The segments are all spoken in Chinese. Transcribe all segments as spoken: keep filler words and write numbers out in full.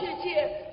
天去。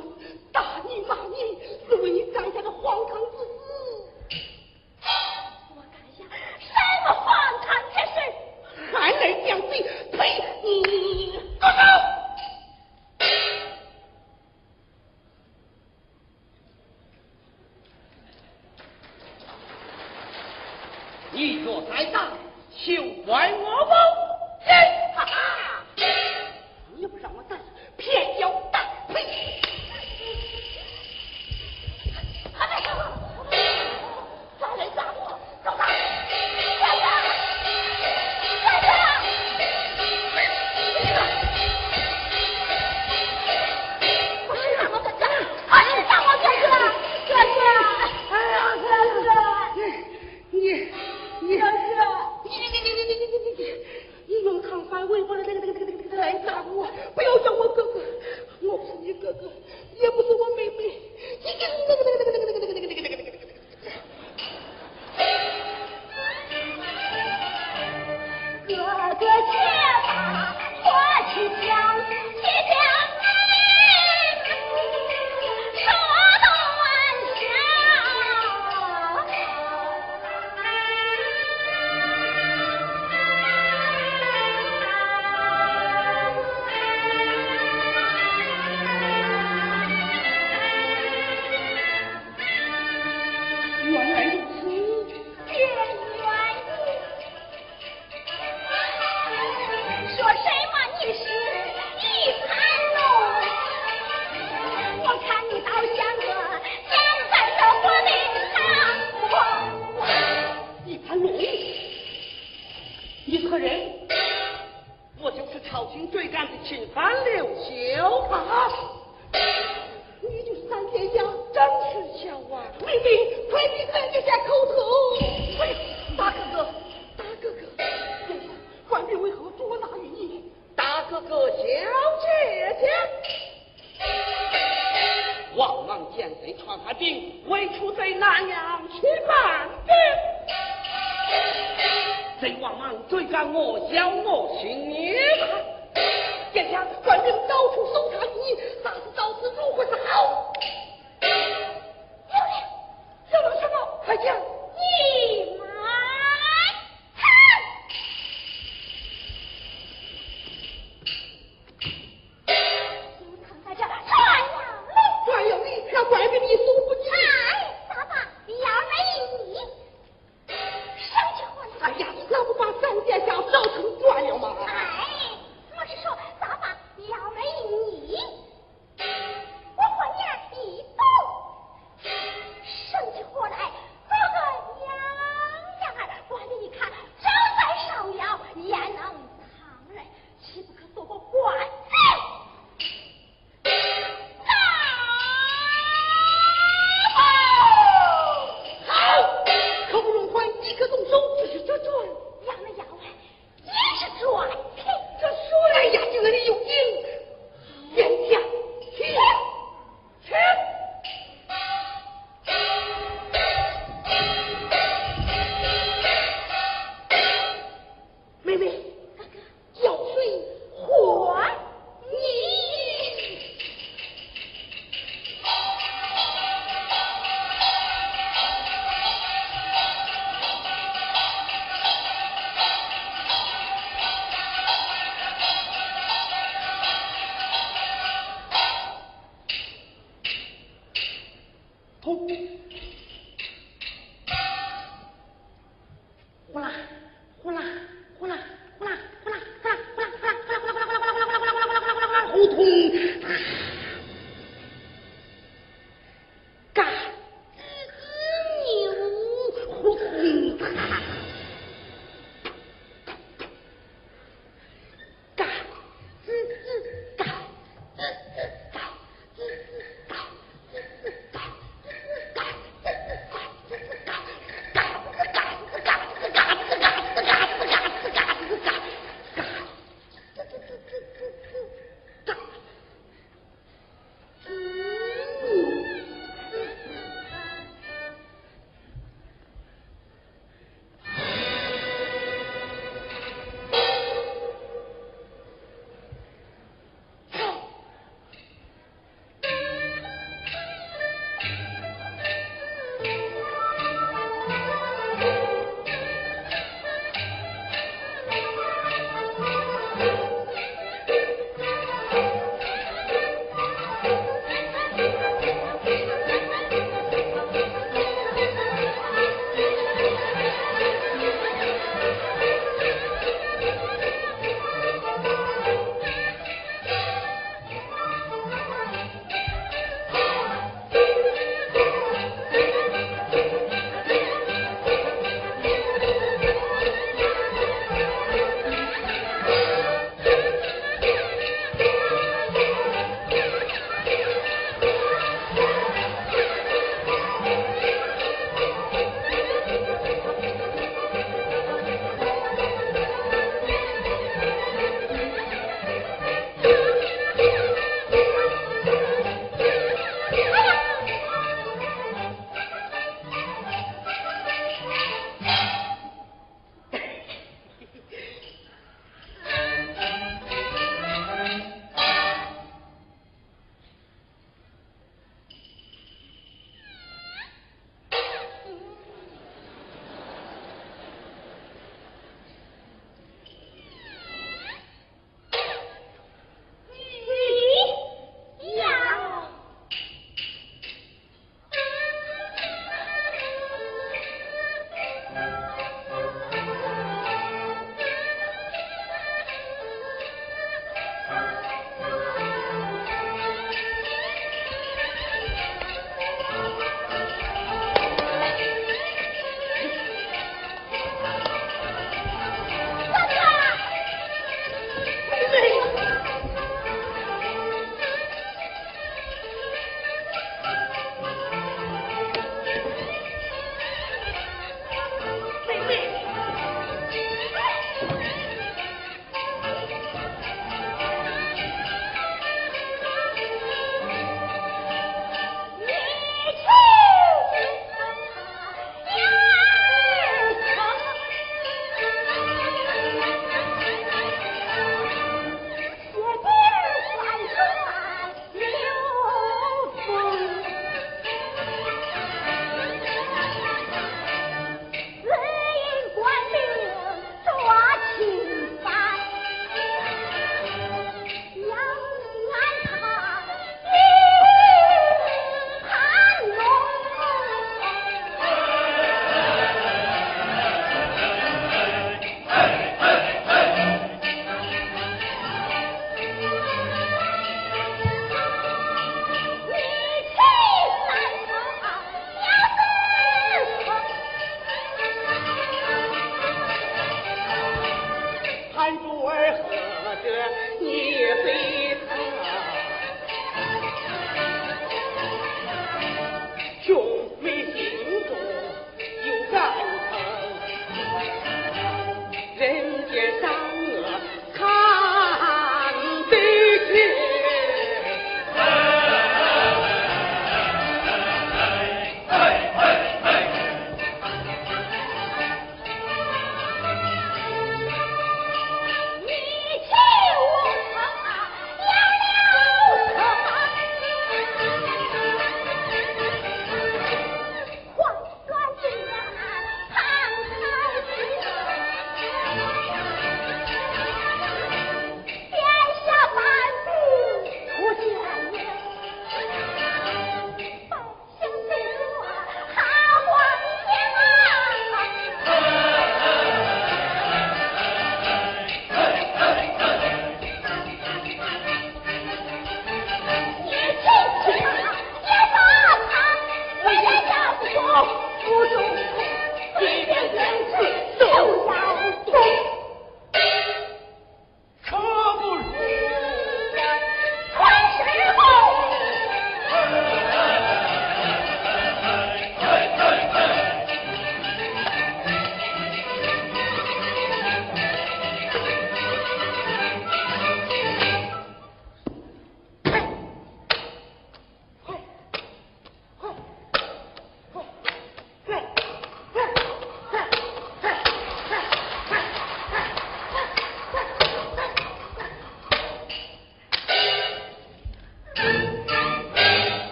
娘打你骂你，是为你干下的荒唐之事。我干下什么荒唐之事？含泪降罪，呸！你住手！ 你若再打，休怪我不仁！哈哈！你不让我打，偏要打！呸！还来打我！再来打我！够打！再打！再打！不是让我再打，还是打我哥哥！哥哥！哎呀，哥哥！你你。 你要是你你你你你你你你，你用长发围脖的那个那个那个那个来打我，不要叫我哥哥，我不是你哥哥，也不是我妹妹，你跟那个那个那个那个那个那个那个那个那个那个。哥哥去吧，我去叫去叫。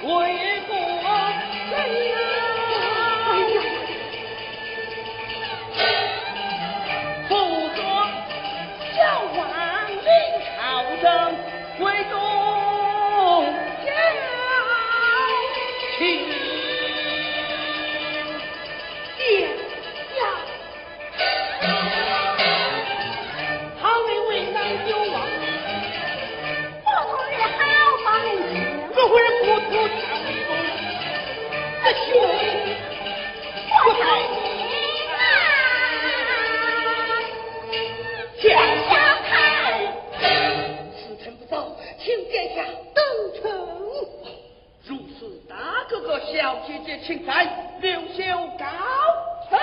我也不安呀。 小姐姐，请来，留下高堂。